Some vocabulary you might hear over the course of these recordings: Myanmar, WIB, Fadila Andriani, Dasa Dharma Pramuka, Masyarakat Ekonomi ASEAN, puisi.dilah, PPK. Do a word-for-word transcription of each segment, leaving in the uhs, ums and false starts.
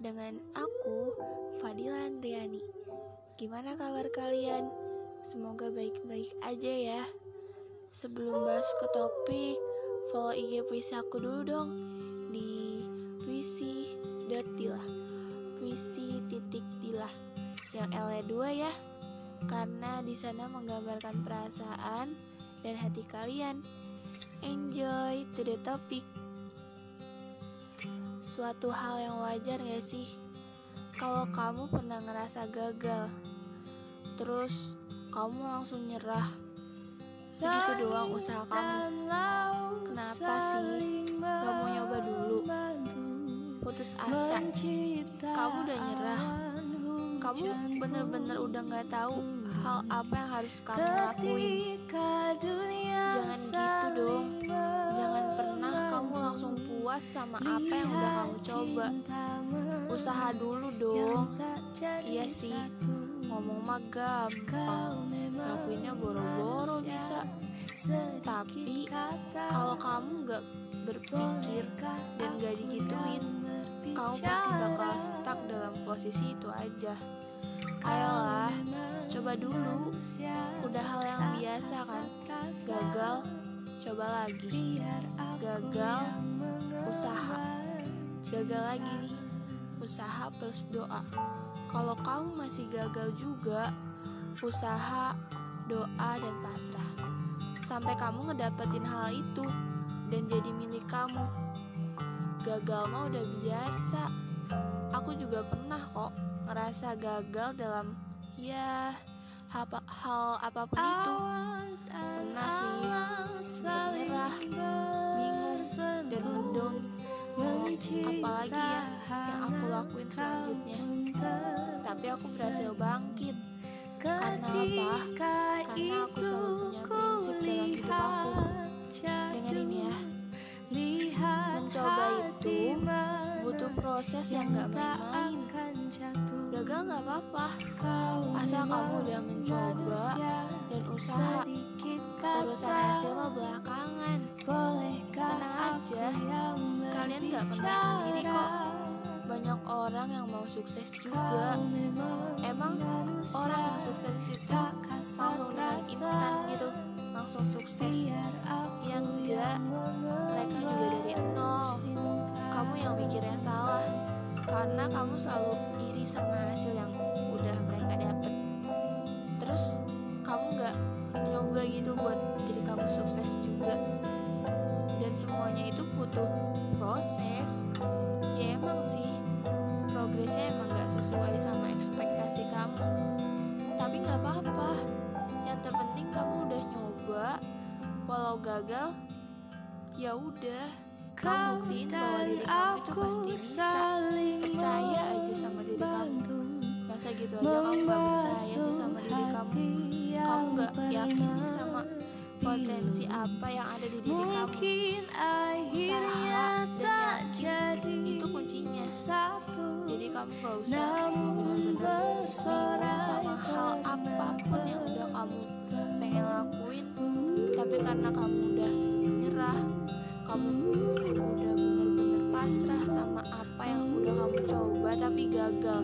dengan aku, Fadila Andriani. Gimana kabar kalian? Semoga baik-baik aja ya. Sebelum bahas ke topik, follow I G puisi aku dulu dong di puisi.dilah, puisi titik dilah yang L-nya dua ya, karena di sana menggambarkan perasaan dan hati kalian. Enjoy to the topic. Suatu hal yang wajar gak sih kalau kamu pernah ngerasa gagal, terus kamu langsung nyerah? Segitu doang usaha kamu. Kenapa sih gak mau nyoba dulu? Putus asa, kamu udah nyerah, kamu bener-bener udah gak tahu hal apa yang harus kamu lakuin. Jangan gitu dong. Jangan pernah kamu langsung puas sama apa yang udah kamu coba. Usaha dulu dong. Iya sih, ngomong mah gampang, lakuinnya boro-boro bisa. Tapi kalau kamu gak berpikir dan gak digituin, kamu pasti bakal stuck dalam posisi itu aja. Ayolah, coba dulu. Udah hal yang biasa kan, gagal, coba lagi. Gagal, usaha. Gagal lagi nih, usaha plus doa. Kalau kamu masih gagal juga, usaha, doa, dan pasrah, sampai kamu ngedapetin hal itu dan jadi milik kamu. Gagal mah udah biasa. Aku juga pernah kok ngerasa gagal dalam ya hal, hal apapun itu. Pernah sih menyerah, bingung, dan ngedown. Mau apalagi ya yang aku lakuin selanjutnya? Tapi aku berhasil bangkit. Karena apa? Karena aku selalu punya prinsip dalam hidup aku. Dengerin ya, mencoba itu butuh proses yang gak main-main. Gagal gak apa-apa, asal kamu udah mencoba dan usaha. Urusan hasil mah belakangan. Tenang aja, kalian gak pernah sendiri kok. Banyak orang yang mau sukses juga. Emang orang yang sukses itu langsung dengan instan gitu, langsung sukses? Ya enggak, mereka juga dari nol. Kamu yang mikirnya salah, karena kamu selalu iri sama hasil yang udah mereka dapet. Terus kamu gak nyoba gitu buat diri kamu sukses juga. Dan semuanya itu butuh proses. Ya emang sih, progresnya emang gak sesuai sama ekspektasi kamu. Tapi gak apa-apa, yang terpenting kamu udah nyoba. Walau gagal, ya udah, kamu buktiin bahwa diri kamu itu pasti bisa. Percaya aja sama diri kamu. Masa gitu aja kamu gak percaya sih sama diri kamu? Kamu gak yakin nih sama potensi apa yang ada di diri kamu? Usaha dan yakin itu kuncinya. Jadi kamu gak usah bener-bener bingung sama hal apapun yang udah kamu pengen lakuin. Tapi karena kamu udah nyerah, kamu udah bener-bener pasrah sama apa yang udah kamu coba tapi gagal.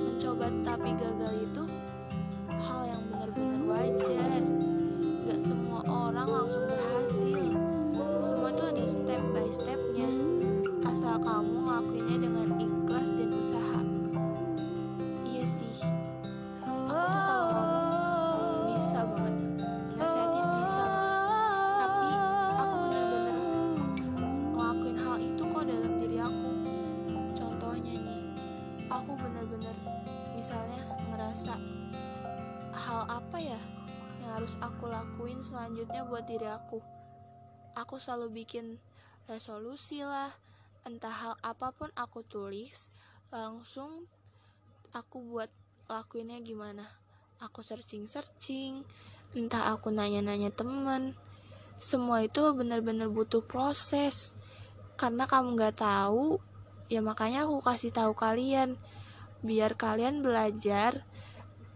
Mencoba tapi gagal itu hal yang bener-bener wajar. Gak semua orang langsung berhasil. Semua tuh ada step by stepnya, asal kamu ngelakuinnya dengan ikhlas dan usaha. Iya sih, aku tuh kalau ngomong bisa banget, nasihatin bisa banget. Tapi aku bener-bener ngelakuin hal itu kok dalam diri aku. Contohnya nih, aku bener-bener misalnya ngerasa hal apa ya yang harus aku lakuin selanjutnya buat diri aku. Aku selalu bikin resolusi lah, entah hal apapun aku tulis, langsung aku buat lakuinnya gimana. Aku searching-searching, entah aku nanya-nanya teman. Semua itu benar-benar butuh proses. Karena kamu gak tahu, ya makanya aku kasih tahu kalian, biar kalian belajar.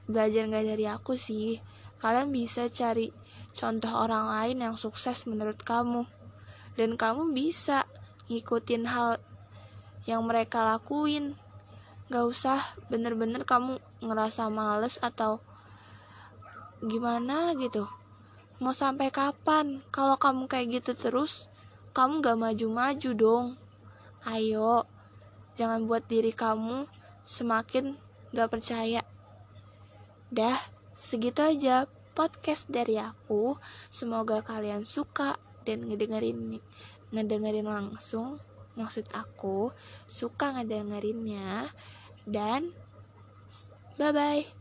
Belajar gak dari aku sih, kalian bisa cari contoh orang lain yang sukses menurut kamu. Dan kamu bisa ngikutin hal yang mereka lakuin. Gak usah bener-bener kamu ngerasa males atau gimana gitu. Mau sampai kapan? Kalau kamu kayak gitu terus, kamu gak maju-maju dong. Ayo, jangan buat diri kamu semakin gak percaya. Dah, segitu aja podcast dari aku. Semoga kalian suka dan ngedengerin ngedengerin langsung. Maksud aku, suka ngedengerinnya. Dan bye-bye.